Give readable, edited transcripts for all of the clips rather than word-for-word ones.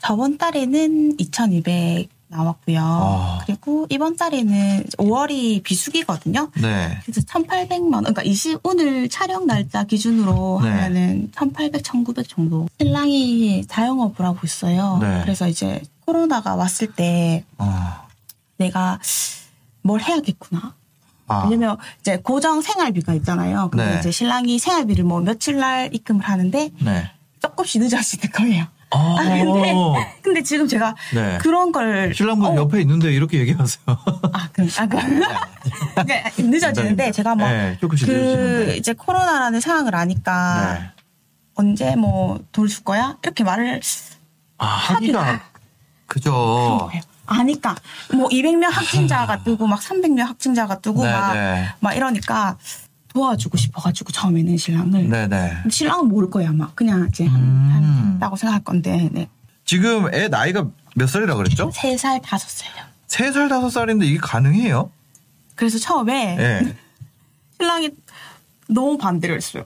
저번 달에는 2,200 나왔고요. 그리고 이번 달에는 5월이 비수기거든요. 네. 그래서 1,800만 원, 그러니까 오늘 촬영 날짜 기준으로 하면은 1,800, 1,900 정도. 신랑이 자영업을 하고 있어요. 네. 그래서 이제 코로나가 왔을 때 내가 뭘 해야겠구나. 왜냐면 이제 고정 생활비가 있잖아요. 근데 이제 신랑이 생활비를 뭐 며칠 날 입금을 하는데 조금씩 늦어지는 거예요. 근데 지금 제가 그런 걸 신랑분 옆에 있는데 이렇게 얘기하세요. 늦어지는데 제가 막 그 이제 코로나라는 상황을 아니까 언제 뭐 돌 줄 거야 이렇게 말을 하기가 그죠. 아니까 뭐 200명 확진자가 뜨고 막 300명 확진자가 뜨고 막 이러니까. 도와주고 싶어가지고 처음에는 신랑을. 네네. 신랑은 모를 거예요 아마. 그냥 이제 한다고 생각할 건데. 네. 지금 애 나이가 몇 살이라 그랬죠? 3살, 5살이요. 3살, 5살인데 이게 가능해요? 그래서 처음에 신랑이 너무 반대를 했어요.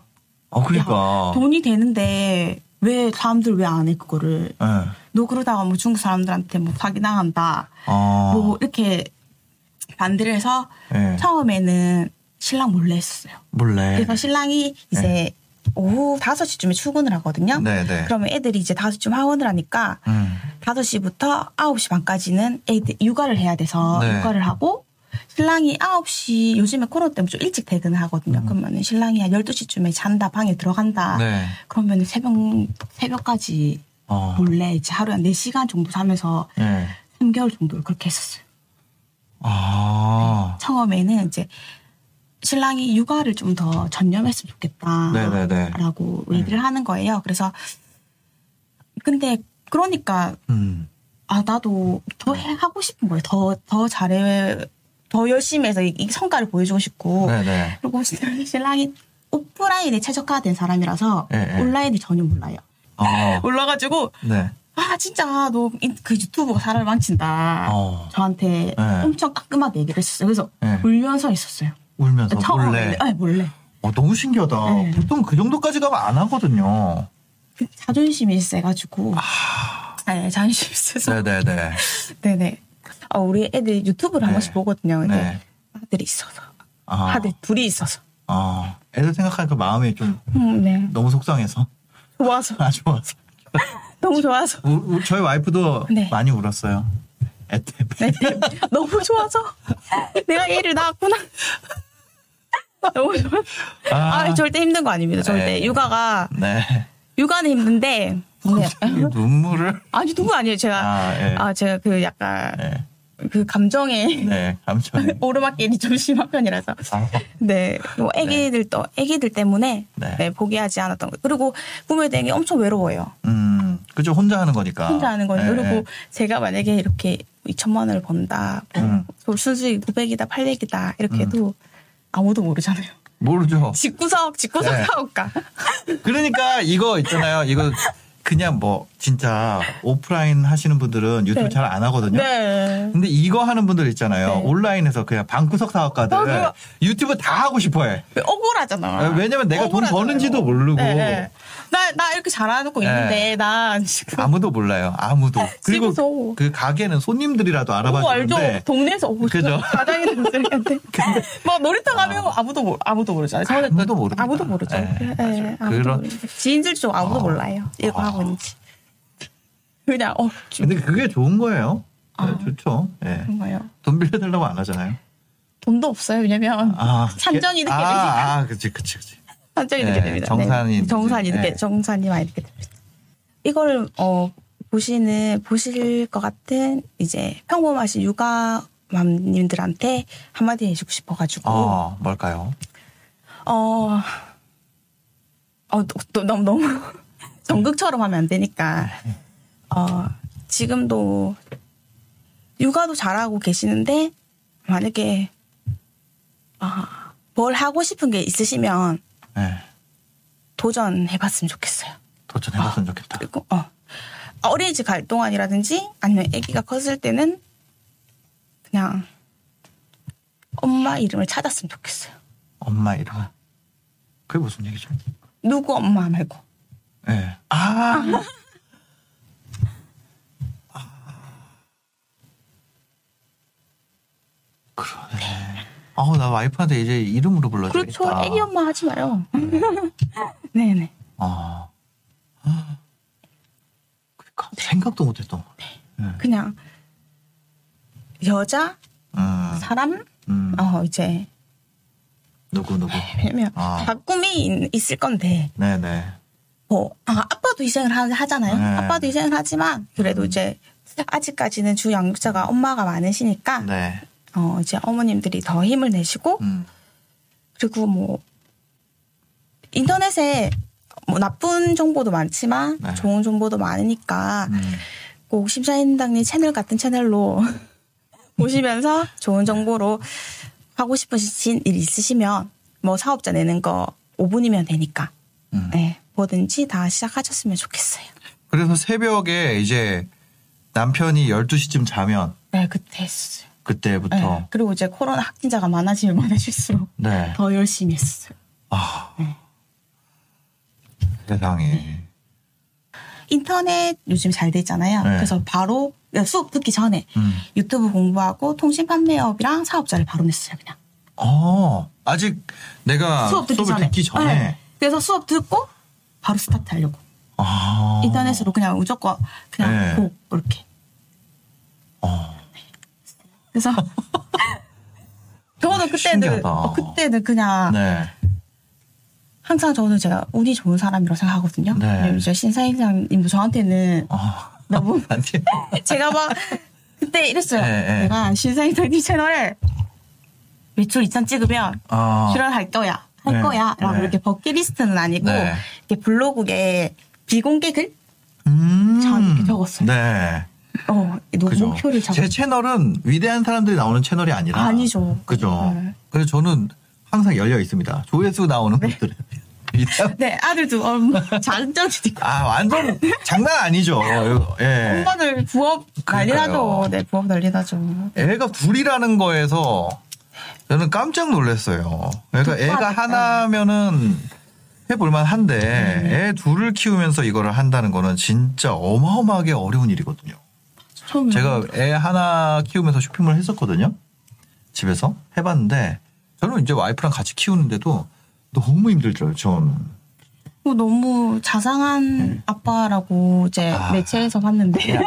그러니까. 돈이 되는데 사람들 왜 안 해 그거를. 너 그러다가 뭐 중국 사람들한테 뭐 사기당한다. 뭐 이렇게 반대를 해서 처음에는 신랑 몰래 했어요. 몰래. 그래서 신랑이 이제 오후 5시쯤에 출근을 하거든요. 네네. 그러면 애들이 이제 5시쯤 학원을 하니까 5시부터 9시 반까지는 애들 육아를 해야 돼서 육아를 하고 신랑이 9시 요즘에 코로나 때문에 좀 일찍 퇴근을 하거든요. 그러면 신랑이 한 12시쯤에 잔다 방에 들어간다. 그러면 새벽까지 몰래 이제 하루에 한 4시간 정도 자면서 3개월 정도 그렇게 했었어요. 처음에는 이제 신랑이 육아를 좀 더 전념했으면 좋겠다라고 얘기를 하는 거예요. 그래서 근데 그러니까 나도 더 하고 싶은 거예요. 더 잘해, 더 열심히 해서 이 성과를 보여주고 싶고. 그리고 신랑이 오프라인에 최적화된 사람이라서 온라인을 전혀 몰라요. 몰라가지고 진짜 너 그 유튜브가 사람을 망친다. 저한테 엄청 깔끔하게 얘기를 했었어요. 그래서 울면서 있었어요. 울면서 몰래. 몰래. 너무 신기하다. 보통 그 정도까지 가면 안 하거든요. 자존심이 세가지고. 자존심이 세서. 우리 애들 유튜브를 한 번씩 보거든요. 근데 아들이 있어서. 아들 둘이 있어서. 애들 생각하니까 마음이 좀 너무 속상해서. 좋아서. 좋아서. 너무 좋아서. 저희 와이프도 많이 울었어요. 너무 좋아서 내가 애를 낳았구나. 너무 좋아. 절대 힘든 거 아닙니다. 절대 육아가 육아는 힘든데 눈물을 아니 눈물 아니에요. 제가 그 약간 그 감정에 오르막길이 좀 심한 편이라서 뭐 애기들 또 애기들 때문에 포기하지 않았던 거. 그리고 부모에 대한 게 엄청 외로워요. 그죠. 혼자 하는 거니까. 그리고 제가 만약에 이렇게 2,000만 원을 번다. 순수익 900이다, 800이다 이렇게 해도 아무도 모르잖아요. 모르죠. 집구석 사올까. 그러니까 이거 있잖아요. 이거 그냥 뭐 진짜 오프라인 하시는 분들은 유튜브 잘 안 하거든요. 근데 이거 하는 분들 있잖아요. 온라인에서 그냥 방구석 사업가들 유튜브 다 하고 싶어해. 억울하잖아. 왜냐면 내가 억울하잖아요. 돈 버는지도 모르고. 나 이렇게 잘하고 있는데 나 지금 아무도 몰라요. 그리고 집에서. 그 가게는 손님들이라도 알아봐주는데. 알죠. 동네에서 오고 싶어요. 가장이라는 분들한테. 막 놀이터 가면 아무도 모르잖아요. 아무도 모르죠. 지인들도 아무도 몰라요. 이거 하고 있는지. 그냥 근데 그게 좋은 거예요. 좋죠. 그런가요? 돈 빌려달라고 안 하잖아요. 돈도 없어요. 왜냐면 산정이 늦게 됩니다. 그치. 산정이 늦게 됩니다. 정산이 많이 늦게 됩니다. 이걸 보실 것 같은 이제 평범하신 육아맘님들한테 한마디 해주고 싶어가지고. 뭘까요? 너무 전극처럼 하면 안 되니까. 지금도 육아도 잘하고 계시는데 만약에 뭘 하고 싶은 게 있으시면 네. 도전해봤으면 좋겠어요. 도전해봤으면 좋겠다. 그리고 어린이집 갈 동안이라든지 아니면 아기가 컸을 때는 그냥 엄마 이름을 찾았으면 좋겠어요. 엄마 이름? 그게 무슨 얘기죠? 누구 엄마 말고. 예. 네. 그러네. 나 와이프한테 이제 이름으로 불러줘야겠다. 그렇죠. 애기 엄마 하지 마요. 네네. 네. 그러니까 네. 생각도 못했던 거. 네. 네. 그냥 여자, 사람, 이제 누구. 왜냐면 다 꿈이 있을 건데. 네네. 아빠도 희생을 하잖아요. 네. 아빠도 희생을 하지만 그래도 이제 아직까지는 주 양육자가 엄마가 많으시니까. 네. 이제 어머님들이 더 힘을 내시고, 그리고 인터넷에 나쁜 정보도 많지만, 네. 좋은 정보도 많으니까, 꼭 신사임당님 채널 같은 채널로 보시면서 좋은 정보로 하고 싶으신 일 있으시면, 사업자 내는 거 5분이면 되니까, 네, 뭐든지 다 시작하셨으면 좋겠어요. 그래서 새벽에 이제 남편이 12시쯤 자면, 네, 그때 했어요. 그때부터. 네. 그리고 이제 코로나 확진자가 많아지면 많아질수록 네. 더 열심히 했어요. 네. 세상에. 네. 인터넷 요즘 잘 돼 있잖아요. 네. 그래서 바로 수업 듣기 전에 유튜브 공부하고 통신 판매업이랑 사업자를 바로 냈어요. 그냥. 아직 내가 수업을 듣기 전에. 네. 그래서 수업 듣고 바로 스타트 하려고. 인터넷으로 그냥 무조건 그냥 네. 이렇게. 그래서 저도 그때는 그냥 네. 항상 저는 제가 운이 좋은 사람이라고 생각하거든요. 네. 이제 신사임당님 저한테는 너무 제가 그때 이랬어요. 네, 내가 신사임당님 채널에 매출 2,000 찍으면 출연할 거야, 할 네. 거야라고 네. 이렇게 버킷리스트는 아니고 네. 이렇게 블로그에 비공개 글 저한테 이렇게 적었어요. 네. 그죠. 목표를 잡았죠. 제 채널은 위대한 사람들이 나오는 채널이 아니라. 아니죠. 그죠. 네. 그래서 저는 항상 열려 있습니다. 조회수 나오는 것들은. 네, 아들도 장점이니까. 완전 장난 아니죠. 예. 엄마들 부업 난리나죠. 네, 부업 난리나죠. 애가 둘이라는 거에서 저는 깜짝 놀랐어요. 그러니까 애가 하나면은 해볼만 한데 애 둘을 키우면서 이거를 한다는 거는 진짜 어마어마하게 어려운 일이거든요. 제가 애 하나 키우면서 쇼핑몰을 했었거든요. 집에서 해봤는데 저는 이제 와이프랑 같이 키우는데도 너무 힘들더라고요. 저는. 너무 자상한 네. 아빠라고 이제 매체에서 봤는데.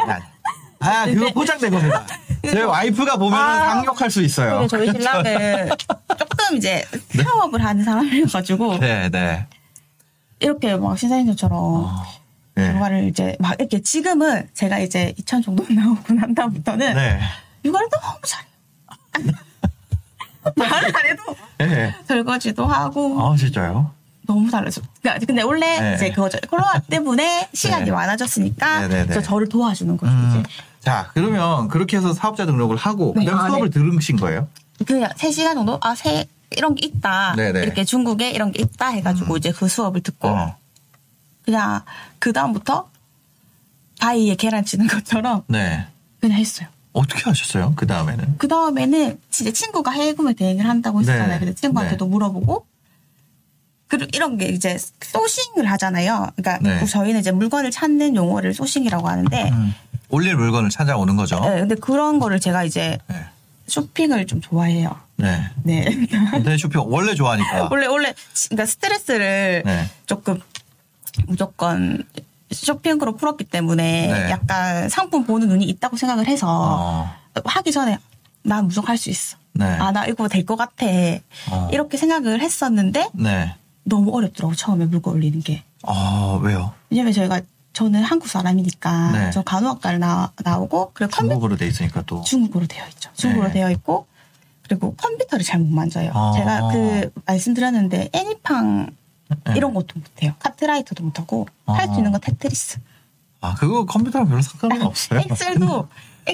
그거 포장된 겁니다. 제 와이프가 보면 강력할 수 있어요. 저희 신랑은 조금 이제 사업을 네. 하는 사람이어가지고 네. 이렇게 신사임당처럼 육아를 이제 이렇게 지금은 제가 이제 2,000 정도 나오고 난 다음부터는 네. 육아를 너무 잘해요. 말을 안 해도 네. 설거지도 하고. 진짜요? 너무 잘해서. 근데 원래 네. 이제 그거죠. 코로나 때문에 시간이 네. 많아졌으니까 네. 저를 도와주는 거죠. 이제. 자, 그러면 그렇게 해서 사업자 등록을 하고 네. 그다음 수업을 네. 들으신 거예요? 그냥 3시간 정도? 이런 게 있다. 네네. 이렇게 중국에 이런 게 있다 해가지고 이제 그 수업을 듣고. 그냥 그 다음부터 바위에 계란 치는 것처럼 네. 그냥 했어요. 어떻게 하셨어요? 그 다음에는? 그 다음에는 진짜 친구가 해외구매 대행을 한다고 했잖아요. 네. 그래서 친구한테도 네. 물어보고 그리고 이런 게 이제 소싱을 하잖아요. 그러니까 네. 저희는 이제 물건을 찾는 용어를 소싱이라고 하는데 올릴 물건을 찾아오는 거죠. 네, 근데 그런 거를 제가 이제 네. 쇼핑을 좀 좋아해요. 네. 근데 쇼핑 원래 좋아하니까. 원래 그러니까 스트레스를 네. 조금 무조건 쇼핑으로 풀었기 때문에 네. 약간 상품 보는 눈이 있다고 생각을 해서 하기 전에 난 무조건 할 수 있어. 네. 나 이거 될 것 같아. 이렇게 생각을 했었는데 네. 너무 어렵더라고 처음에 물건 올리는 게. 왜요? 왜냐면 저는 한국 사람이니까 네. 저 간호학과를 나오고 그리고 중국어로 돼 있으니까 또 중국어로 되어 있죠. 중국어로 네. 되어 있고 그리고 컴퓨터를 잘 못 만져요. 제가 말씀드렸는데 애니팡 네. 이런 것도 못해요. 카트라이터도 못하고 할 수 있는 건 테트리스. 그거 컴퓨터랑 별로 상관은 없어요. 엑셀도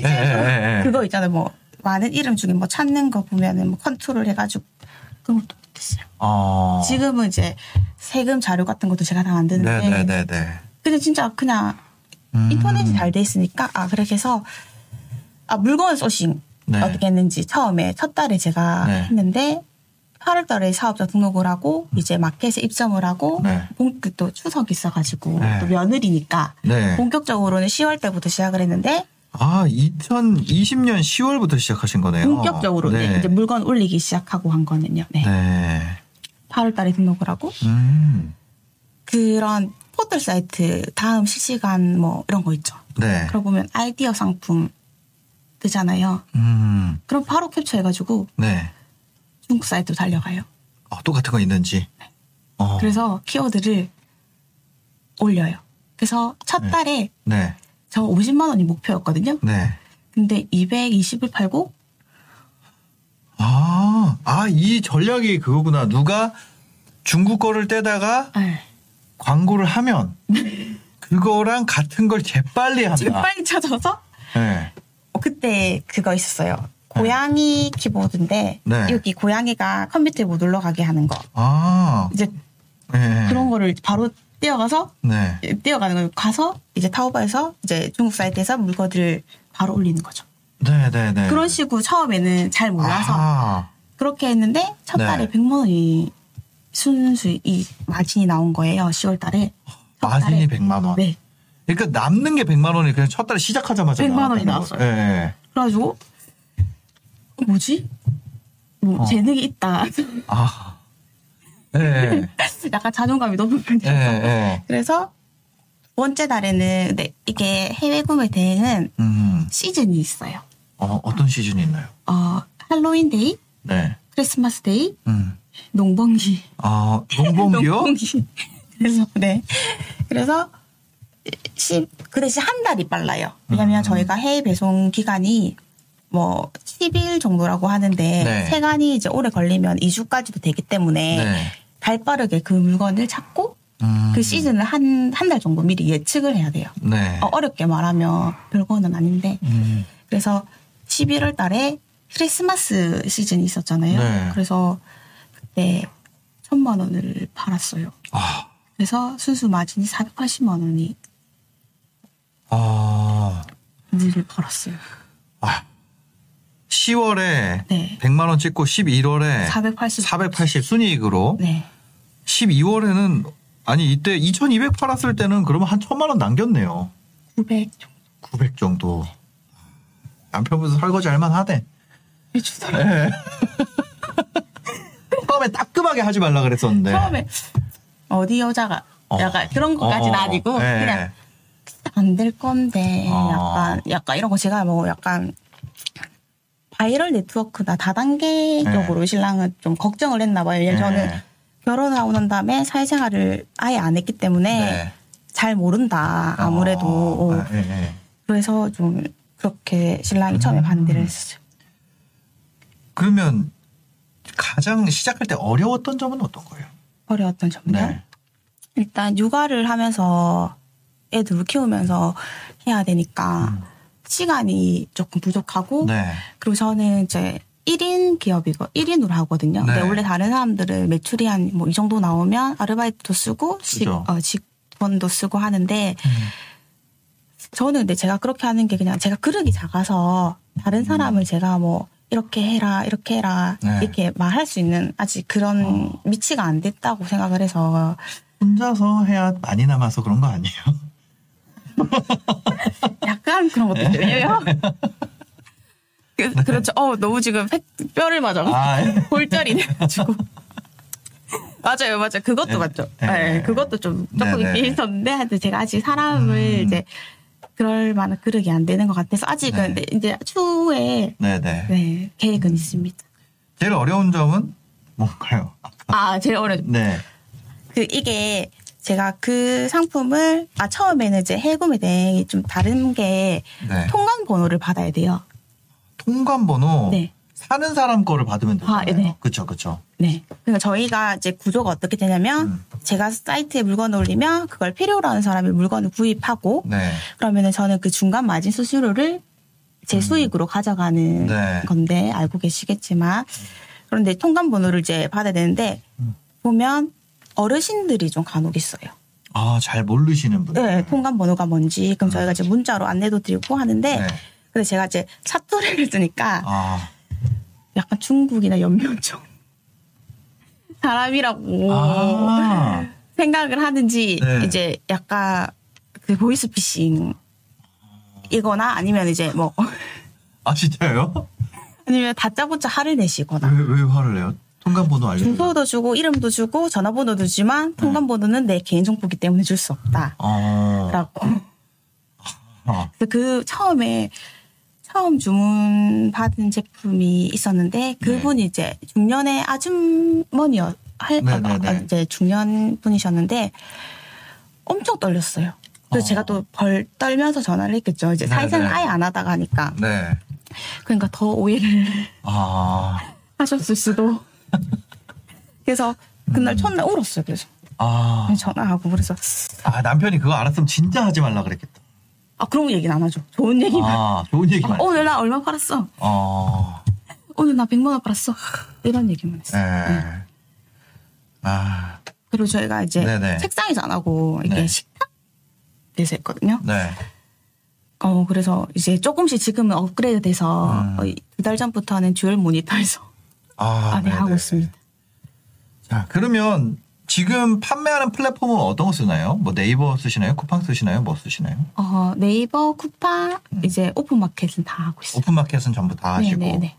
엑셀에서 그거 있잖아요. 뭐 많은 이름 중에 뭐 찾는 거 보면은 뭐 컨트롤 해가지고 그런 것도 있어요. 어. 지금은 이제 세금 자료 같은 것도 제가 다 만드는데. 네네네네. 근데 진짜 그냥 인터넷이 잘 돼 있으니까 아 그렇게 해서 아 물건 소싱 네. 어떻게 했는지 처음에 첫 달에 제가 네. 했는데 8월달에 사업자 등록을 하고 이제 마켓에 입점을 하고 네. 또 추석이 있어가지고 네. 또 며느리니까 네. 본격적으로는 10월달부터 시작을 했는데 아 2020년 10월부터 시작하신 거네요. 본격적으로 네. 네. 이제 물건 올리기 시작하고 한 거는요. 네. 네. 8월달에 등록을 하고 그런 포털 사이트 다음 실시간 뭐 이런 거 있죠. 네. 그러고 보면 아이디어 상품 뜨잖아요. 그럼 바로 캡처해가지고 네. 중국 사이트로 달려가요. 아, 똑같은 거 있는지. 네. 어. 그래서 키워드를 올려요. 그래서 첫 달에 네. 네. 저 50만 원이 목표였거든요. 네. 근데 220을 팔고. 아, 이 전략이 그거구나. 누가 중국 거를 떼다가 네. 광고를 하면 그거랑 같은 걸 재빨리 한다. 재빨리 찾아서. 네. 그때 그거 있었어요. 고양이 키보드인데 네. 여기 고양이가 컴퓨터에 못 올라가게 하는 거. 아. 이제 네. 그런 거를 바로 떼어가서 네. 떼어가는 걸 가서 이제 타오바에서 이제 중국 사이트에서 물건들을 바로 올리는 거죠. 네네네. 네, 네. 그런 식으로 처음에는 잘 몰라서 아. 그렇게 했는데 첫 달에 네. 100만 원이 순수익 마진이 나온 거예요. 10월 달에. 마진이 100만 원. 네. 그러니까 남는 게 100만 원이 그냥 첫 달에 시작하자마자 100만 원이 나왔어요. 네. 그래가지고 뭐지? 뭐 재능이 있다. 아, 네. 약간 자존감이 너무 강해서. 네. 그래서 번째 달에는 근데 이게 해외 구매 대행은 시즌이 있어요. 어떤 시즌이 있나요? 할로윈 데이, 네. 크리스마스 데이, 농번기. 아, 농번기요? 농번기. 그래서 네. 그래서 그 대신 한 달이 빨라요. 왜냐하면 저희가 해외 배송 기간이 뭐 10일 정도라고 하는데 네. 세간이 이제 오래 걸리면 2주까지도 되기 때문에 네. 발빠르게 그 물건을 찾고 그 시즌을 한 달 정도 미리 예측을 해야 돼요. 네. 어렵게 말하면 별거는 아닌데 그래서 11월 달에 크리스마스 시즌이 있었잖아요. 네. 그래서 그때 1,000만 원을 팔았어요. 아. 그래서 순수 마진이 480만 원이 늘을 벌었어요. 아. 10월에 네. 100만 원 찍고 11월에 480 순이익으로 네. 12월에는 아니 이때 2200 팔았을 때는 그러면 한 1000만 원 남겼네요. 900 정도. 네. 남편분도 설거지 할 만하대. 미쳤어요. 네. 처음에 따끔하게 하지 말라 그랬었는데. 처음에 어디 여자가 약간 그런 것까지는 아니고 네. 그냥 안 될 건데 약간 이런 거 제가 뭐 약간 바이럴 네트워크나 다단계적으로 네. 신랑은 좀 걱정을 했나 봐요. 네. 저는 결혼하고 난 다음에 사회생활을 아예 안 했기 때문에 네. 잘 모른다. 아무래도. 네. 그래서 좀 그렇게 신랑이 처음에 반대를 했었어요. 그러면 가장 시작할 때 어려웠던 점은 어떤 거예요? 어려웠던 점은요? 네. 일단 육아를 하면서 애들 키우면서 해야 되니까 시간이 조금 부족하고 네. 그리고 저는 이제 1인 기업이고 1인으로 하거든요. 네. 근데 원래 다른 사람들은 매출이 한 뭐 이 정도 나오면 아르바이트도 쓰고 직원도 쓰고 하는데 저는 근데 제가 그렇게 하는 게 그냥 제가 그릇이 작아서 다른 사람을 제가 뭐 이렇게 해라 이렇게 해라 네. 이렇게 말할 수 있는 아직 그런 위치가 안 됐다고 생각을 해서 혼자서 해야 많이 남아서 그런 거 아니에요? 약간 그런 것도 있네요. 그렇죠. 너무 지금 뼈를 맞아. 골절이 돼가지고. 맞아요. 그것도 네. 맞죠. 네. 그것도 좀 조금 있긴 있었는데, 하여튼 제가 아직 사람을 이제 그럴 만한 그릇이 안 되는 것 같아서 아직은 네. 이제 추후에 네, 계획은 있습니다. 제일 어려운 점은 뭔가요? 제일 어려운 점. 네. 이게 제가 그 상품을 처음에는 이제 해외구매 대행이 좀 다른 게 네. 통관 번호를 받아야 돼요. 통관 번호 네. 사는 사람 거를 받으면 되잖아요. 네. 그렇죠. 네. 그러니까 저희가 이제 구조가 어떻게 되냐면 제가 사이트에 물건을 올리면 그걸 필요로 하는 사람이 물건을 구입하고 네. 그러면은 저는 그 중간 마진 수수료를 제 수익으로 가져가는 네. 건데 알고 계시겠지만 그런데 통관번호를 이제 받아야 되는데 보면 어르신들이 좀 간혹 있어요. 아, 잘 모르시는 분들. 네, 통관번호가 뭔지 그럼 저희가 이제 문자로 안내도 드리고 하는데 네. 근데 제가 이제 사투리를 쓰니까 아. 약간 중국이나 연면종 사람이라고 아. 생각을 하는지 네. 이제 약간 그 보이스피싱. 이거나 아니면 이제 뭐. 아, 진짜요? 아니면 다짜고짜 화를 내시거나. 왜 화를 내요? 통관번호 알려주세요. 주소도 주고, 이름도 주고, 전화번호도 주지만, 통관번호는 내 개인정보기 때문에 줄 수 없다. 아. 라고. 아. 그래서 그 처음 주문받은 제품이 있었는데, 그분이 네. 이제 중년의 이제 중년 분이셨는데, 엄청 떨렸어요. 그래서 제가 또 벌 떨면서 전화를 했겠죠. 이제 사이즈는 아예 안 하다가 하니까. 네. 그러니까 더 오해를 하셨을 수도. 그래서 그날 첫날 울었어요. 그래서 전화하고 그래서. 아, 남편이 그거 알았으면 진짜 하지 말라 그랬겠다. 아, 그런 얘기는 안 하죠. 좋은 얘기만. 좋은 얘기만. 오늘 나 얼마 팔았어. 오늘 나 100만 원 팔았어. 이런 얘기만 했어요. 네. 아. 그리고 저희가 이제 네네. 책상에서 안 하고 이게 네. 식탁? 돼서 했거든요. 네. 그래서 이제 조금씩 지금은 업그레이드 돼서 2달 전부터는 듀얼 모니터에서 하고 있습니다. 자, 그러면 지금 판매하는 플랫폼은 어떤 거 쓰나요? 뭐 네이버 쓰시나요? 쿠팡 쓰시나요? 뭐 쓰시나요? 네이버, 쿠팡, 이제 오픈마켓은 다 하고 있어요. 오픈마켓은 전부 다 하시고. 네네네.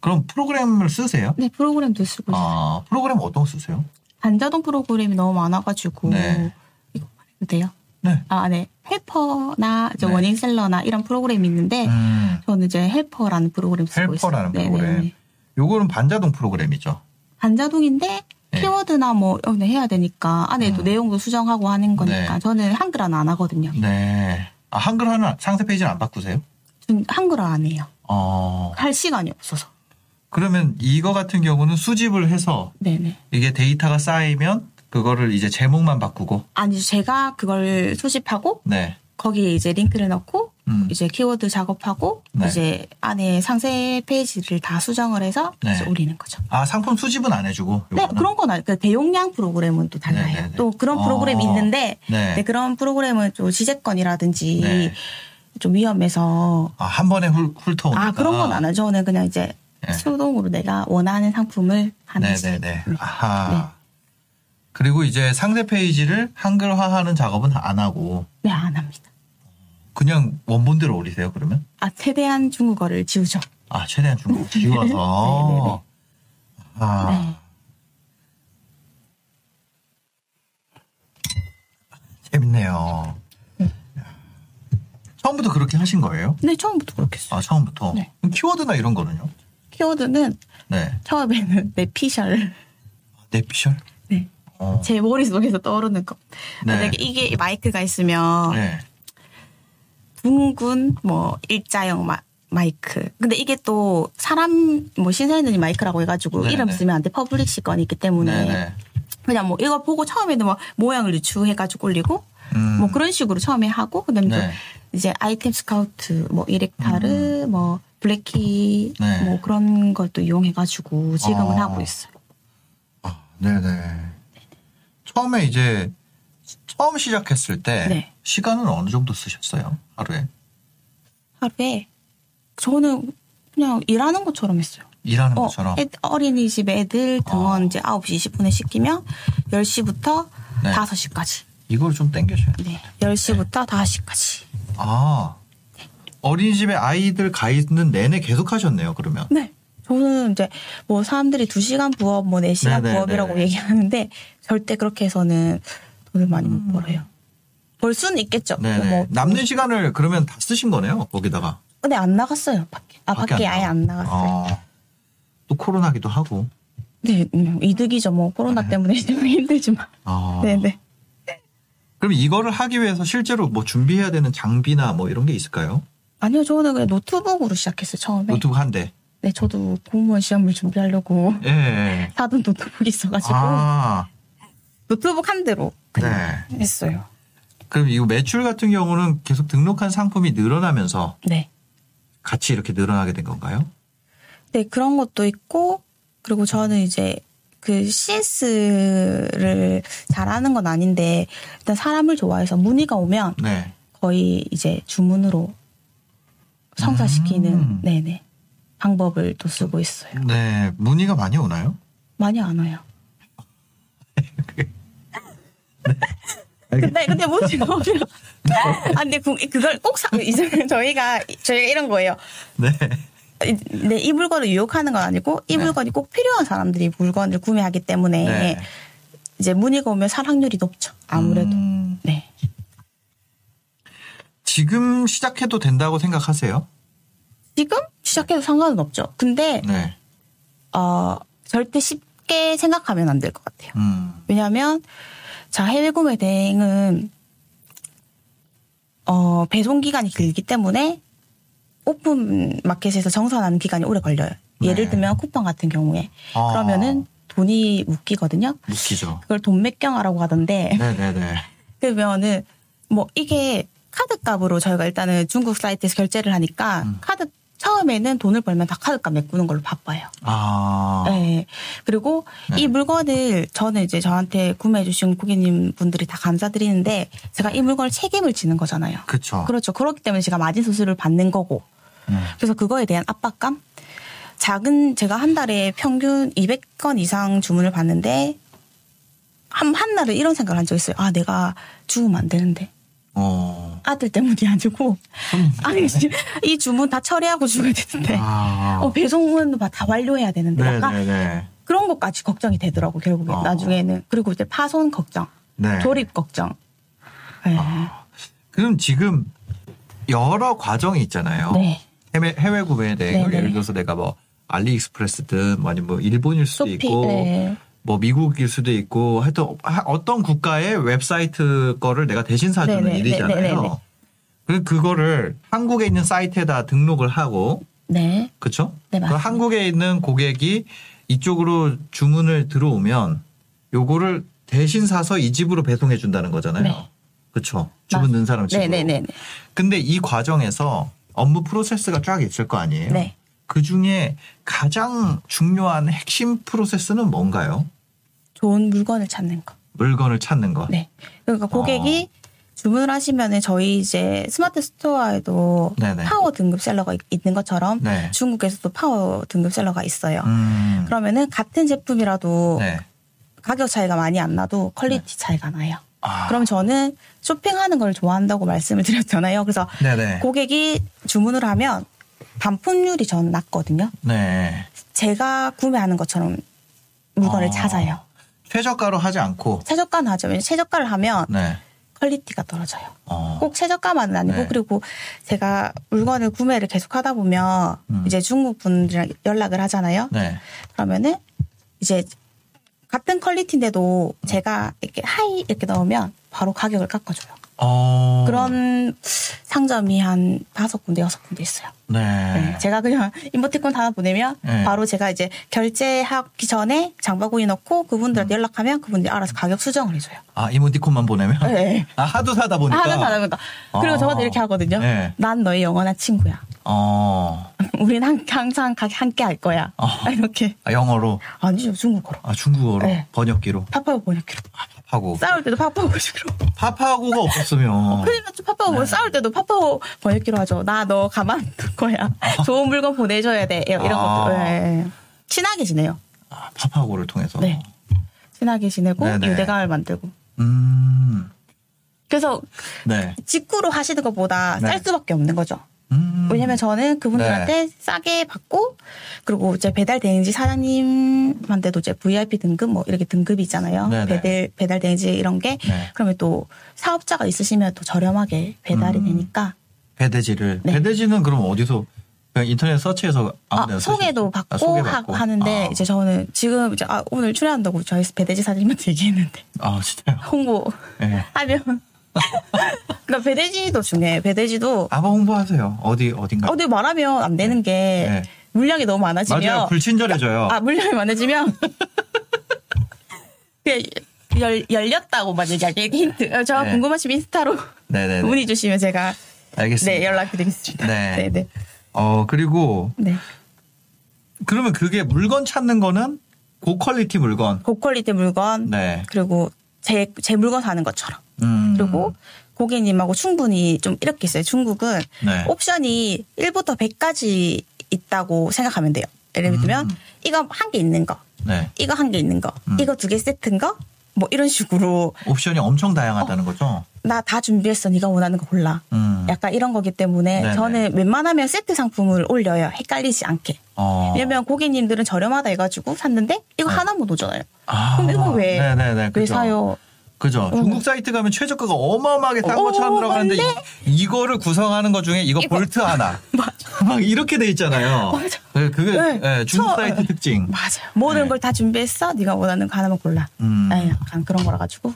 그럼 프로그램을 쓰세요? 네, 프로그램도 쓰고 있어요. 프로그램 어떤 거 쓰세요? 반자동 프로그램이 너무 많아가지고. 네. 이거 말해도 돼요? 네. 네. 헬퍼나 이제 네. 워닝셀러나 이런 프로그램이 있는데 저는 이제 헬퍼라는 프로그램 쓰고 있어요. 헬퍼라는 프로그램. 네네. 요거는 반자동 프로그램이죠. 반자동인데 네. 키워드나 뭐 해야 되니까 안에도 내용도 수정하고 하는 거니까 네. 저는 한글화는 안 하거든요. 네. 아, 한글화는 상세 페이지는 안 바꾸세요? 한글화 안 해요. 할 시간이 없어서. 그러면 이거 같은 경우는 수집을 해서 네네. 이게 데이터가 쌓이면 그거를 이제 제목만 바꾸고? 아니, 제가 그걸 수집하고, 네. 거기에 이제 링크를 넣고, 이제 키워드 작업하고, 네. 이제 안에 상세 페이지를 다 수정을 해서 네. 이제 올리는 거죠. 아, 상품 수집은 안 해주고? 요거는? 네, 그런 건 아니고, 대용량 프로그램은 또 달라요. 네네네. 또 그런 프로그램이 있는데, 네. 네, 그런 프로그램은 좀 지재권이라든지, 네. 좀 위험해서. 아, 한 번에 훑어 오니까. 아, 그런 건 안 하죠. 저는 그냥 이제 네. 수동으로 내가 원하는 상품을 하는 식으로. 네네네. 아하. 네. 그리고 이제 상세 페이지를 한글화하는 작업은 안 하고. 네, 안 합니다. 그냥 원본대로 올리세요, 그러면? 아, 최대한 중국어를 지우죠. 아, 최대한 중국어 지워서. 네네네. 아. 네. 재밌네요. 네. 처음부터 그렇게 하신 거예요? 네, 처음부터 그렇게 했어요. 아, 처음부터? 네. 그럼 키워드나 이런 거는요? 키워드는 네. 처음에는 내피셜. 내피셜? 네. 제 머릿속에서 떠오르는 것. 네. 만약에 이게 마이크가 있으면 네. 둥근 뭐 일자형 마이크. 근데 이게 또 사람 뭐 신사임당 마이크라고 해가지고 네네. 이름 쓰면 안 돼. 퍼블릭 시건이 있기 때문에 네네. 그냥 뭐 이거 보고 처음에는 뭐 모양을 유추해가지고 올리고 뭐 그런 식으로 처음에 하고 그다음에 네. 이제 아이템 스카우트 뭐 일렉타르 뭐 블랙키 네. 뭐 그런 걸 또 이용해가지고 지금은 하고 있어요. 네네. 처음에 이제 처음 시작했을 때 네. 시간은 어느 정도 쓰셨어요? 하루에? 하루에 저는 그냥 일하는 것처럼 했어요. 일하는 것처럼? 어린이집에 애들 등원 이제 9시 20분에 시키면 10시부터 네. 5시까지. 이걸 좀 땡겨줘야 돼요. 네. 10시부터 5시까지. 아, 네. 어린이집에 아이들 가 있는 내내 계속 하셨네요, 그러면? 네. 저는 이제 뭐 사람들이 2시간 부업, 뭐 4시간 네네네. 부업이라고 얘기하는데 절대 그렇게 해서는 돈을 많이 못 벌어요. 벌 수는 있겠죠. 뭐 남는 시간을 그러면 다 쓰신 거네요, 거기다가. 근데 안 나갔어요, 밖에. 밖에 아예 안 나갔어요. 또 코로나기도 하고. 네, 이득이죠. 뭐 코로나 때문에 힘들지만. 네네. 그럼 이거를 하기 위해서 실제로 뭐 준비해야 되는 장비나 뭐 이런 게 있을까요? 아니요, 저는 그냥 노트북으로 시작했어요, 처음에. 노트북 한 대. 네, 저도 공무원 시험을 준비하려고 사둔 노트북이 있어가지고 노트북 한 대로 그냥 했어요. 그럼 이 매출 같은 경우는 계속 등록한 상품이 늘어나면서 네. 같이 이렇게 늘어나게 된 건가요? 네, 그런 것도 있고, 그리고 저는 이제 그 CS를 잘하는 건 아닌데, 일단 사람을 좋아해서 문의가 오면 네. 거의 이제 주문으로 성사시키는 네네 방법을 또 쓰고 있어요. 네, 문의가 많이 오나요? 많이 안 와요. 네. 근데 문의가 오면 아, 근데 그걸 꼭 저희가 이런 거예요. 네. 네, 이 물건을 유혹하는 건 아니고 이 네. 물건이 꼭 필요한 사람들이 물건을 구매하기 때문에 네. 이제 문의가 오면 사랑률이 높죠. 아무래도. 네. 지금 시작해도 된다고 생각하세요? 지금 시작해도 상관은 없죠. 근데 네. 절대 쉽게 생각하면 안 될 것 같아요. 왜냐하면 자 해외 구매 대행은 배송 기간이 길기 때문에 오픈 마켓에서 정산하는 기간이 오래 걸려요. 네. 예를 들면 쿠팡 같은 경우에 그러면은 돈이 묶이거든요. 묶이죠. 그걸 돈 맥경하라고 하던데. 네네네. 그러면은 뭐 이게 카드값으로 저희가 일단은 중국 사이트에서 결제를 하니까 카드 처음에는 돈을 벌면 다 카드값 메꾸는 걸로 바빠요. 아. 네. 그리고 네. 이 물건을 저는 이제 저한테 구매해주신 고객님 분들이 다 감사드리는데 제가 이 물건을 책임을 지는 거잖아요. 그렇죠. 그렇죠. 그렇기 때문에 제가 마진 수수료를 받는 거고. 그래서 그거에 대한 압박감? 제가 한 달에 평균 200건 이상 주문을 받는데 한 날에 이런 생각을 한 적이 있어요. 아, 내가 죽으면 안 되는데. 아들 때문이 아니고 아니 이 주문 다 처리하고 죽어야 되는데 배송은 다 완료해야 되는데 약간 그런 것까지 걱정이 되더라고 결국에 나중에는. 그리고 이제 파손 걱정, 네. 조립 걱정. 네. 그럼 지금 여러 과정이 있잖아요. 네. 해외 구매에 대해 예를 들어서 내가 뭐 알리익스프레스든 아니면 뭐 일본일 수도 소피, 있고 네. 뭐 미국일 수도 있고 하여튼 어떤 국가의 웹사이트 거를 내가 대신 사주는 네네, 일이잖아요. 그 그거를 한국에 있는 사이트에다 등록을 하고, 네, 그렇죠? 네, 맞습니다. 한국에 있는 고객이 이쪽으로 주문을 들어오면 요거를 대신 사서 이 집으로 배송해 준다는 거잖아요. 네. 그렇죠? 주문 넣은 사람 집으로. 네네네. 근데 이 과정에서 업무 프로세스가 쫙 있을 거 아니에요? 네. 그 중에 가장 중요한 핵심 프로세스는 뭔가요? 좋은 물건을 찾는 거. 물건을 찾는 거. 네. 그러니까 고객이 주문을 하시면은 저희 이제 스마트 스토어에도 네네. 파워 등급 셀러가 있는 것처럼 네. 중국에서도 파워 등급 셀러가 있어요. 그러면은 같은 제품이라도 네. 가격 차이가 많이 안 나도 퀄리티 네. 차이가 나요. 그럼 저는 쇼핑하는 걸 좋아한다고 말씀을 드렸잖아요. 그래서 네네. 고객이 주문을 하면 반품률이 전 낮거든요. 네. 제가 구매하는 것처럼 물건을 찾아요. 최저가로 하지 않고. 최저가는 하죠. 왜냐하면 최저가를 하면 네. 퀄리티가 떨어져요. 꼭 최저가만은 아니고 네. 그리고 제가 물건을 구매를 계속하다 보면 이제 중국 분들이랑 연락을 하잖아요. 네. 그러면은 이제 같은 퀄리티인데도 제가 이렇게 하이 이렇게 넣으면 바로 가격을 깎아줘요. 그런 상점이 한 5군데, 6군데 있어요. 네. 네. 제가 그냥 이모티콘 하나 보내면 네. 바로 제가 이제 결제하기 전에 장바구니 넣고 그분들한테 연락하면 그분들이 알아서 가격 수정을 해줘요. 아, 이모티콘만 보내면? 네. 아, 하도 사다 보니까? 하도 사다 보니까. 그리고 저한테 이렇게 하거든요. 네. 난 너의 영원한 친구야. 우린 항상 함께 할 거야. 이렇게. 아, 영어로? 아니죠, 중국어로. 아, 중국어로? 네. 번역기로? 파파고 번역기로. 파파고. 싸울 때도 파파고식으로. 파파고가 없었으면. 그러니까 파파고 네. 싸울 때도 파파고 번역기로 하죠. 나 너 가만 둘 거야. 좋은 물건 보내줘야 돼. 이런 것도. 네. 친하게 지내요. 아, 파파고를 통해서. 네. 친하게 지내고 네네. 유대감을 만들고. 그래서 네. 직구로 하시는 것보다 쌀 수밖에 없는 거죠. 왜냐면 저는 그분들한테 네. 싸게 받고, 그리고 이제 배달 대행지 사장님한테도 이제 VIP 등급 뭐 이렇게 등급이 있잖아요. 네네. 배달 대행지 이런 게. 네. 그러면 또 사업자가 있으시면 또 저렴하게 배달이 되니까. 배대지를. 네. 배대지는 그럼 어디서, 그냥 인터넷 서치해서 소개도 받고, 받고 하는데, 이제 저는 지금 이제 오늘 출연한다고 저희 배대지 사장님한테 얘기했는데. 아, 진짜요? 홍보 네. 하면. 그러니까 배대지도 중요해요. 배대지도 아마 홍보하세요. 어딘가. 근데 말하면 안 되는 게 네. 물량이 너무 많아지면 맞아요. 불친절해져요. 아 물량이 많아지면 그냥 열렸다고만 얘기할게요. 힌트. 저 궁금하시면 인스타로 문의 주시면 제가 알겠습니다. 네 연락드리겠습니다. 네. 네네. 그리고 네. 그러면 그게 물건 찾는 거는 고퀄리티 물건. 고퀄리티 물건. 네. 그리고 제 물건 사는 것처럼. 그리고 고객님하고 충분히 좀 이렇게 있어요. 중국은 네. 옵션이 1부터 100까지 있다고 생각하면 돼요. 예를 들면 이거 한 개 있는 거. 네. 이거 한 개 있는 거. 이거 두 개 세트인 거. 뭐 이런 식으로. 옵션이 엄청 다양하다는 거죠? 나 다 준비했어. 네가 원하는 거 골라. 약간 이런 거기 때문에 네네. 저는 웬만하면 세트 상품을 올려요. 헷갈리지 않게. 왜냐면 고객님들은 저렴하다 해가지고 샀는데 이거 네. 하나만 오잖아요. 그럼 이거 왜 사요? 그죠. 중국 사이트 가면 최저가가 어마어마하게 싼 것처럼 들어가는데 이거를 구성하는 것 중에 이거 볼트 하나. 맞아. 막 이렇게 돼 있잖아요. 맞아. 그게 네. 네, 중국 사이트 특징. 맞아요. 모든 네. 걸 다 준비했어. 네가 원하는 거 하나만 골라. 네, 약간 그런 거라 가지고.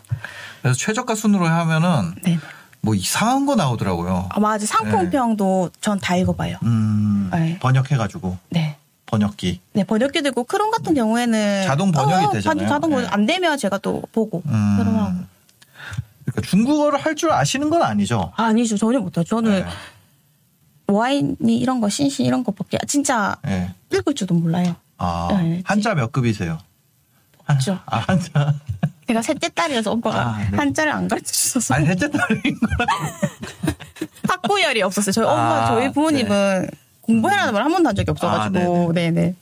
그래서 최저가 순으로 하면은 네네. 뭐 이상한 거 나오더라고요. 맞아. 상품평도 네. 전 다 읽어봐요. 네. 번역해가지고. 네. 번역기. 네, 번역기도 있고 크롬 같은 경우에는 자동 번역이 되잖아요. 자동 번역 네. 안 되면 제가 또 보고 그러고. 그러니까 중국어를 할 줄 아시는 건 아니죠? 아니죠, 전혀 못해요. 저는 네. 와인이 이런 거, 신시 이런 거밖에 진짜 네. 읽을 줄도 몰라요. 아, 네. 한자 몇 급이세요? 없죠. 한자. 제가 셋째 딸이라서 엄마가 네. 한자를 안 가르쳐 주셔서. 아니, 셋째 딸인 거. 학구열이 없었어요. 저희 엄마, 저희 부모님은. 네. 공부해라는 말 한 번도 한 적이 없어가지고 네네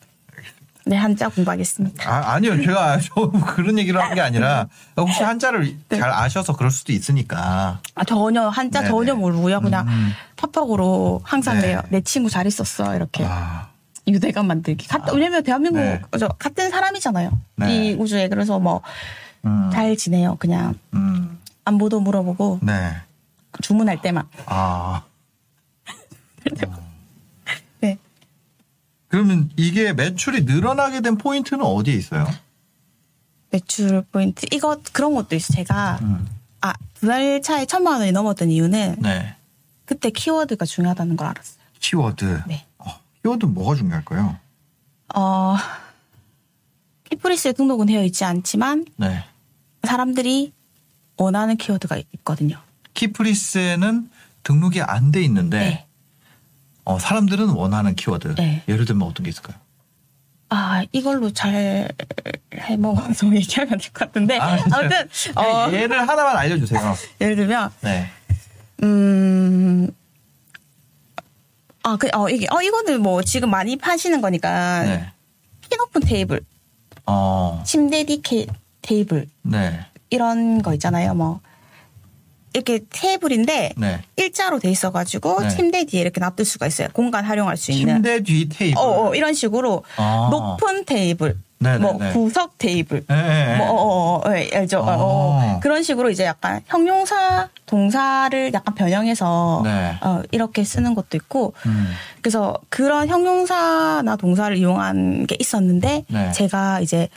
네 한자 공부하겠습니다. 아니요 제가 그런 얘기를 한 게 아니라 혹시 한자를 네. 잘 아셔서 그럴 수도 있으니까 전혀 한자 네네. 전혀 모르고요 그냥 파파고로 항상 네. 내 친구 잘 있었어 이렇게 유대감 만들기 왜냐면 대한민국 네. 같은 사람이잖아요 네. 이 우주에 그래서 뭐 잘 지내요 그냥 안부도 물어보고 네. 주문할 때만 그러면 이게 매출이 늘어나게 된 포인트는 어디에 있어요? 매출 포인트? 그런 것도 있어요. 제가, 두 달 차에 1,000만 원이 넘었던 이유는, 네. 그때 키워드가 중요하다는 걸 알았어요. 키워드? 네. 키워드는 뭐가 중요할까요? 키프리스에 등록은 되어 있지 않지만, 네. 사람들이 원하는 키워드가 있거든요. 키프리스에는 등록이 안 돼 있는데, 네. 사람들은 원하는 키워드. 네. 예를 들면 어떤 게 있을까요? 이걸로 잘 해먹어서 얘기하면 될 것 같은데. 아무튼. 예를 하나만 알려주세요. 예를 들면. 네. 이거는 뭐 지금 많이 파시는 거니까. 네. 핀오픈 테이블. 침대 디케 테이블. 네. 이런 거 있잖아요. 뭐. 이렇게 테이블인데 네. 일자로 돼 있어가지고 네. 침대 뒤에 이렇게 놔둘 수가 있어요. 공간 활용할 수 있는. 침대 뒤 테이블. 이런 식으로 높은 테이블, 네네네. 뭐 구석 테이블, 네네. 뭐 알죠. 그런 식으로 이제 약간 형용사, 동사를 약간 변형해서 네. 이렇게 쓰는 것도 있고. 그래서 그런 형용사나 동사를 이용한 게 있었는데 네. 제가 이제.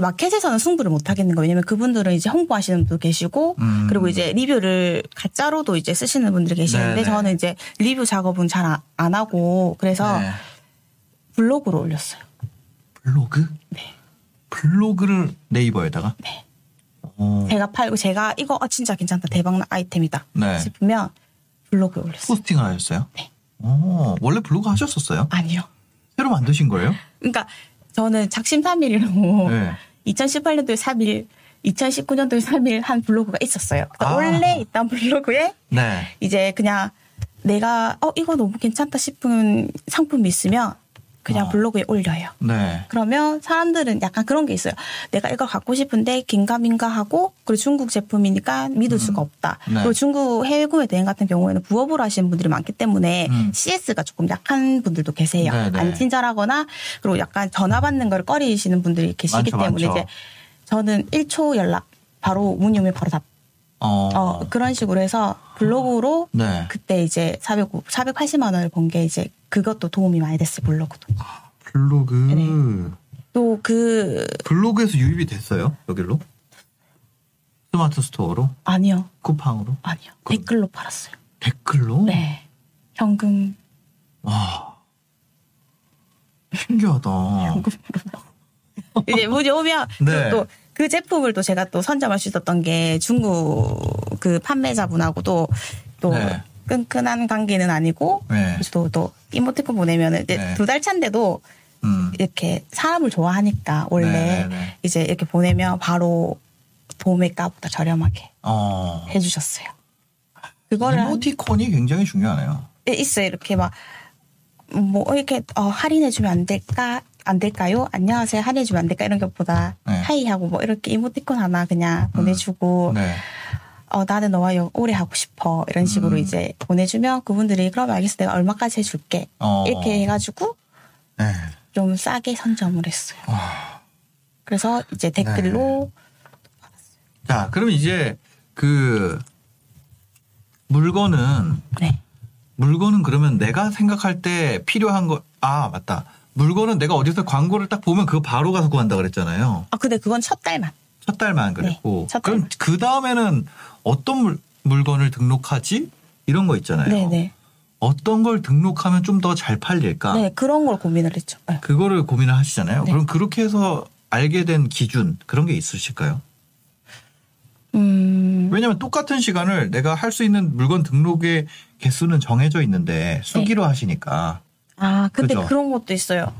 마켓에서는 승부를 못 하겠는 거예요. 왜냐면 그분들은 이제 홍보하시는 분도 계시고, 그리고 이제 리뷰를 가짜로도 이제 쓰시는 분들이 계시는데, 네네. 저는 이제 리뷰 작업은 잘 안 하고, 그래서 네. 블로그로 올렸어요. 블로그? 네. 블로그를 네이버에다가? 네. 제가 팔고, 제가 이거 진짜 괜찮다. 대박난 아이템이다. 네. 싶으면 블로그에 올렸어요. 포스팅을 하셨어요? 네. 원래 블로그 하셨었어요? 아니요. 새로 만드신 거예요? 그러니까, 저는 작심 3일이라고 네. 2018년도에 3일, 2019년도에 3일 한 블로그가 있었어요. 원래 있던 블로그에 네. 이제 그냥 내가 이거 너무 괜찮다 싶은 상품이 있으면 그냥 블로그에 올려요. 네. 그러면 사람들은 약간 그런 게 있어요. 내가 이걸 갖고 싶은데 긴가민가 하고 그리고 중국 제품이니까 믿을 수가 없다. 네. 그리고 중국 해외 대행 같은 경우에는 부업으로 하시는 분들이 많기 때문에 CS가 조금 약한 분들도 계세요. 네네. 안 친절하거나 그리고 약간 전화 받는 걸 꺼리시는 분들이 계시기 때문에 이제 저는 1초 연락 바로 문의 오면 바로 답. 그런 식으로 해서 블로그로 네. 그때 이제 480만 원을 번 게 이제 그것도 도움이 많이 됐어요, 블로그도. 블로그. 네. 또 블로그에서 유입이 됐어요, 여기로? 스마트 스토어로? 아니요. 쿠팡으로? 아니요. 댓글로 팔았어요. 댓글로? 네. 현금. 와. 신기하다. 현금으로. 이제 문이 오면 네. 또 그 제품을 또 제가 또 선점할 수 있었던 게 중국 그 판매자분하고도 또 네. 끈끈한 관계는 아니고 네. 또 이모티콘 보내면은 네. 두 달 차인데도 이렇게 사람을 좋아하니까 원래 네네네. 이제 이렇게 보내면 바로 도매가보다 저렴하게 해주셨어요. 그거를 이모티콘이 굉장히 중요하네요. 있어요. 이렇게 막 뭐 이렇게 할인해주면 안 될까? 안 될까요? 안녕하세요. 할인해주면 안 될까? 이런 것보다 네. 하이하고 뭐 이렇게 이모티콘 하나 그냥 보내주고 네. 나는 너와 오래 하고 싶어. 이런 식으로 이제 보내주면 그분들이 그럼 알겠어. 내가 얼마까지 해줄게. 이렇게 해가지고 네. 좀 싸게 선점을 했어요. 그래서 이제 댓글로 네. 자, 그럼 이제 그 물건은 네. 물건은 그러면 내가 생각할 때 필요한 거 맞다. 물건은 내가 어디서 광고를 딱 보면 그거 바로 가서 구한다 그랬잖아요. 아, 근데 그건 첫 달만. 첫 달만 그랬고. 네, 첫 달만. 그럼 그 다음에는 어떤 물건을 등록하지? 이런 거 있잖아요. 네네. 어떤 걸 등록하면 좀 더 잘 팔릴까? 네, 그런 걸 고민을 했죠. 네. 그거를 고민을 하시잖아요. 네. 그럼 그렇게 해서 알게 된 기준 그런 게 있으실까요? 왜냐면 똑같은 시간을 내가 할 수 있는 물건 등록의 개수는 정해져 있는데 수기로 네. 하시니까. 아, 근데 그죠? 그런 것도 있어요.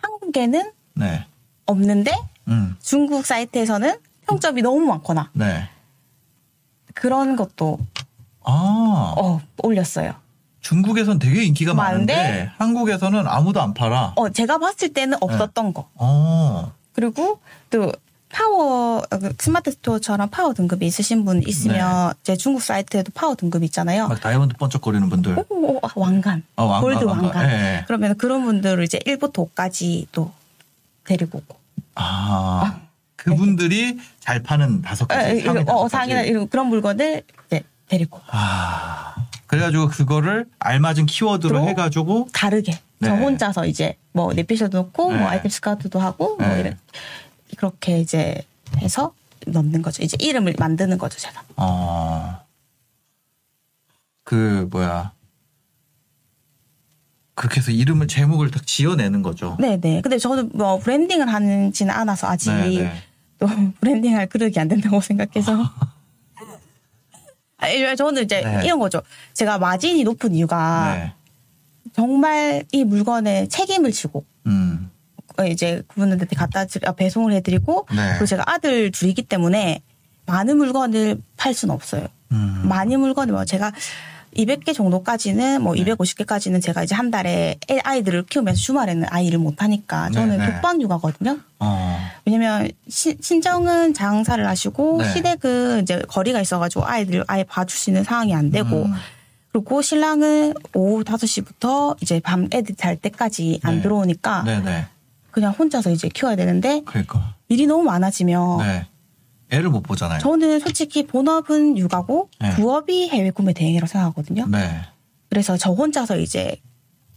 한국에는 네. 없는데 중국 사이트에서는 평점이 너무 많거나 네. 그런 것도 올렸어요. 중국에서는 되게 인기가 많은데 한국에서는 아무도 안 팔아. 제가 봤을 때는 없었던 네. 거. 그리고 또 파워 스마트 스토어처럼 파워 등급이 있으신 분 있으면 네. 제 중국 사이트에도 파워 등급이 있잖아요. 막 다이아몬드 번쩍거리는 분들. 왕관. 골드 왕관. 네. 그러면 그런 분들을 이제 1부터 5까지 또 데리고 오고. 그분들이 네. 잘 파는 5가지. 상이나 이런 그런 물건을 네, 데리고 오고. 그래가지고 그거를 알맞은 키워드로 해가지고. 다르게. 네. 저 혼자서 이제 뭐 넷피셔도 놓고 네. 뭐 아이템 스카우트도 하고 네. 뭐 이런. 그렇게 이제 해서 넣는 거죠. 이제 이름을 만드는 거죠, 제가. 그렇게 해서 이름을, 제목을 딱 지어내는 거죠. 네네. 근데 저도 뭐 브랜딩을 하지는 않아서 아직 네네. 또 브랜딩할 그릇이 안 된다고 생각해서. 저는 이제 네. 이런 거죠. 제가 마진이 높은 이유가 네. 정말 이 물건에 책임을 지고 이제 그분들한테 갖다 배송을 해드리고 네. 그리고 제가 아들 둘이기 때문에 많은 물건을 팔 수는 없어요. 많이 물건을 뭐 제가 200개 정도까지는 뭐 네. 250개까지는 제가 이제 한 달에 아이들을 키우면서 주말에는 아이를 못 하니까 저는 네, 네. 독방 육아거든요. 왜냐면 친정은 장사를 하시고 네. 시댁은 이제 거리가 있어가지고 아이들 아예 봐주시는 상황이 안 되고. 그리고 신랑은 오후 5시부터 이제 밤 애들 잘 때까지 안 네. 들어오니까. 네, 네. 그냥 혼자서 이제 키워야 되는데 그러니까. 일이 너무 많아지면 네. 애를 못 보잖아요. 저는 솔직히 본업은 육아고 네. 부업이 해외 구매 대행이라고 생각하거든요. 네. 그래서 저 혼자서 이제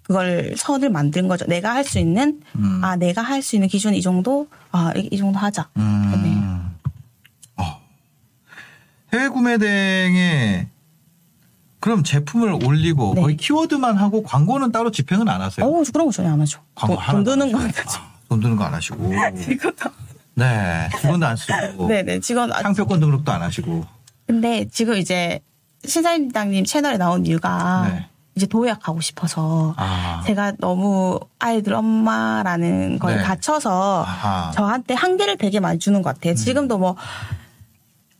그걸 선을 만든 거죠. 내가 할 수 있는 내가 할 수 있는 기준 이 정도 이 정도 하자. 해외 구매 대행에 그럼 제품을 올리고 네. 거의 키워드만 하고 광고는 따로 집행은 안 하세요? 그런 거 전혀 안 하죠. 광고 돈 드는 거 안 하시고. 네, 직원도 안 쓰고. 네네, 직원. 상표권 등록도 안 하시고. 근데 지금 이제 신사임당님 채널에 나온 이유가 네. 이제 도약하고 싶어서 제가 너무 아이들 엄마라는 거에 네. 갇혀서 저한테 한계를 되게 많이 주는 것 같아요. 지금도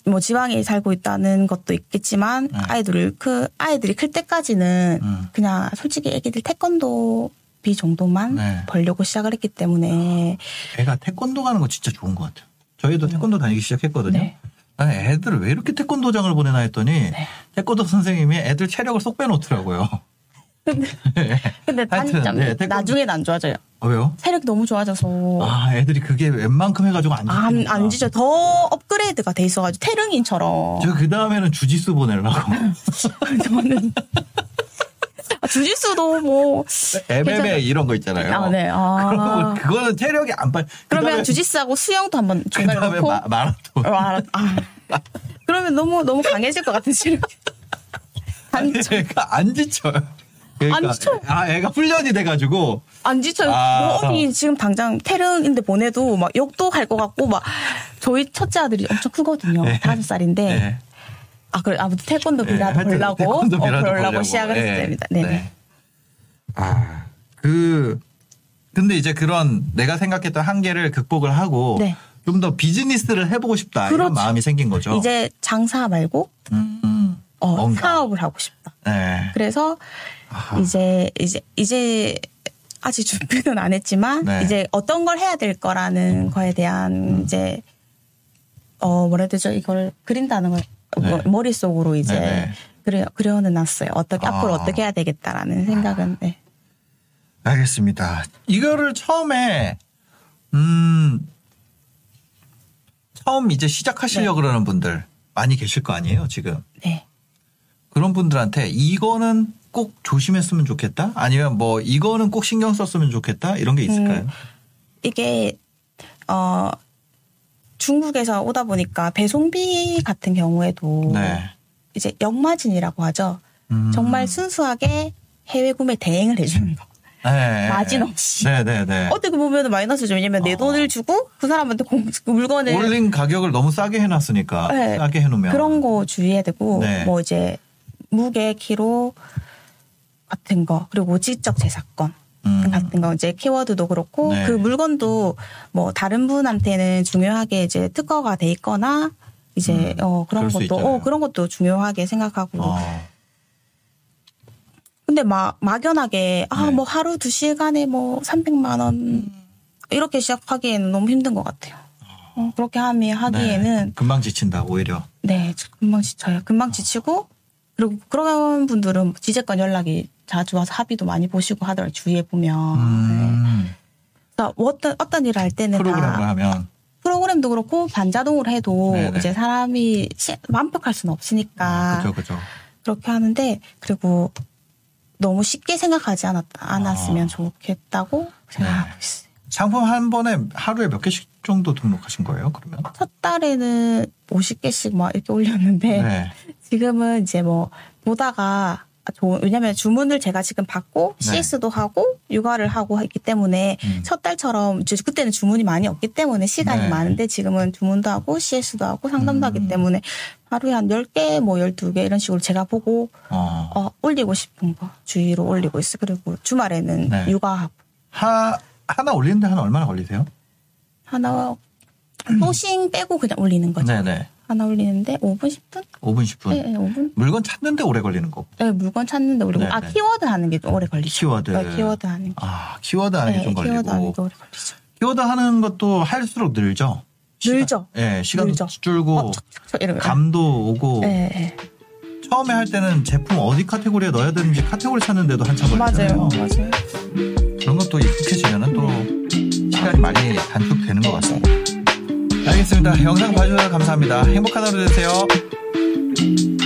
뭐 지방에 살고 있다는 것도 있겠지만 네. 아이들이 클 때까지는 그냥 솔직히 애기들 태권도비 정도만 네. 벌려고 시작을 했기 때문에 애가 태권도 가는 거 진짜 좋은 것 같아요. 저희도 태권도 다니기 시작했거든요. 네. 아니, 애들을 왜 이렇게 태권도장을 보내나 했더니 네. 태권도 선생님이 애들 체력을 쏙 빼놓더라고요. 근데 단점 네, 나중에는 안 좋아져요. 왜요? 체력이 너무 좋아져서. 애들이 그게 웬만큼 해가지고 안 지죠. 안 지죠. 더 업그레이드가 돼 있어가지고 테릉인처럼. 저 그 다음에는 주짓수 보내려고. 저는 주짓수도 뭐 MMA 이런 거 있잖아요. 네. 그거는 체력이 안 빨. 그러면 주짓수하고 수영도 한번 중간에 넣고. 그다음에 마라톤. 그러면 너무 강해질 것 같은 체력. 안 지쳐요. 그러니까 안 지쳐요. 애가 훈련이 돼가지고. 안 지쳐요. 몸이 지금 당장 태릉인데 보내도 막 욕도 할 것 같고, 저희 첫째 아들이 엄청 크거든요. 5살인데. 아, 그래. 아무튼 태권도 비라도 보려고 시작을 했습니다. 네. 네. 아, 근데 이제 그런 내가 생각했던 한계를 극복을 하고 네. 좀 더 비즈니스를 해보고 싶다. 그렇죠. 이런 마음이 생긴 거죠. 이제 장사 말고 사업을 하고 싶다. 네. 그래서 이제 아직 준비는 안 했지만 네. 이제 어떤 걸 해야 될 거라는 거에 대한 이제 뭐라 해야 되죠? 이걸 그린다는 걸 네. 머릿속으로 이제 네네. 그려는 놨어요. 어떻게 앞으로 어떻게 해야 되겠다라는 생각은. 네. 알겠습니다. 이거를 처음에 처음 이제 시작하시려고 네. 그러는 분들 많이 계실 거 아니에요, 지금. 네. 그런 분들한테 이거는 꼭 조심했으면 좋겠다? 아니면 뭐 이거는 꼭 신경 썼으면 좋겠다? 이런 게 있을까요? 이게 중국에서 오다 보니까 배송비 같은 경우에도 네. 이제 역마진이라고 하죠. 정말 순수하게 해외 구매 대행을 해주는 거. 네, 마진 없이. 네. 어떻게 보면 마이너스죠. 왜냐면 내 돈을 주고 그 사람한테 물건을. 올린 가격을 너무 싸게 해놨으니까. 네. 싸게 해놓으면. 그런 거 주의해야 되고, 네. 뭐 이제 무게, 키로 같은 거, 그리고 지적 재산권. 같은 거 이제 키워드도 그렇고 네. 그 물건도 뭐 다른 분한테는 중요하게 이제 특허가 돼 있거나 이제 그런 것도 중요하게 생각하고. 근데 막연하게 네. 뭐 하루 2시간에 뭐 300만 원 이렇게 시작하기에는 너무 힘든 것 같아요. 그렇게 하기에는 네. 금방 지친다 오히려. 네, 금방 지쳐요. 금방 지치고 그리고 그런 분들은 지재권 연락이 자주 와서 합의도 많이 보시고 하더라고요. 주위에 보면. 네. 그러니까 어떤 일을 할 때는 프로그램을 하면. 프로그램도 그렇고 반자동으로 해도 네네. 이제 사람이 완벽할 수는 없으니까. 그렇죠. 그렇게 하는데 그리고 너무 쉽게 생각하지 않았으면 좋겠다고 생각하고 있어요. 상품 한 번에 하루에 몇 개씩 정도 등록하신 거예요? 그러면? 첫 달에는 50개씩 막 이렇게 올렸는데 네. 지금은 이제 뭐 보다가 왜냐면 주문을 제가 지금 받고 네. CS도 하고 육아를 하고 했기 때문에 첫 달처럼 그때는 주문이 많이 없기 때문에 시간이 네. 많은데 지금은 주문도 하고 CS도 하고 상담도 하기 때문에 하루에 한 10개 뭐 12개 이런 식으로 제가 보고 올리고 싶은 거 주위로 올리고 있어요. 그리고 주말에는 네. 육아하고. 하나 올리는데 하나 얼마나 걸리세요? 하나 소싱 빼고 그냥 올리는 거죠. 네네. 하나 올리는데 5분, 10분? 5분, 10분. 네, 5분. 물건 찾는데 오래 걸리는 거. 네, 물건 찾는데 오래 걸리고. 키워드 하는 게 좀 오래 걸리죠. 키워드 하는 게. 키워드 하는 게 좀 걸리고. 키워드 하는 게 오래 걸리죠. 키워드 하는 것도 할수록 늘죠. 시간도 늘죠. 줄고, 감도 오고. 네. 처음에 할 때는 제품 어디 카테고리에 넣어야 되는지 카테고리 찾는데도 한참 걸리잖아요. 맞아요. 그런 것도 익숙해지면 또 시간이 많이 단축되는 것 같습니다. 알겠습니다. 영상 봐주셔서 감사합니다. 행복한 하루 되세요.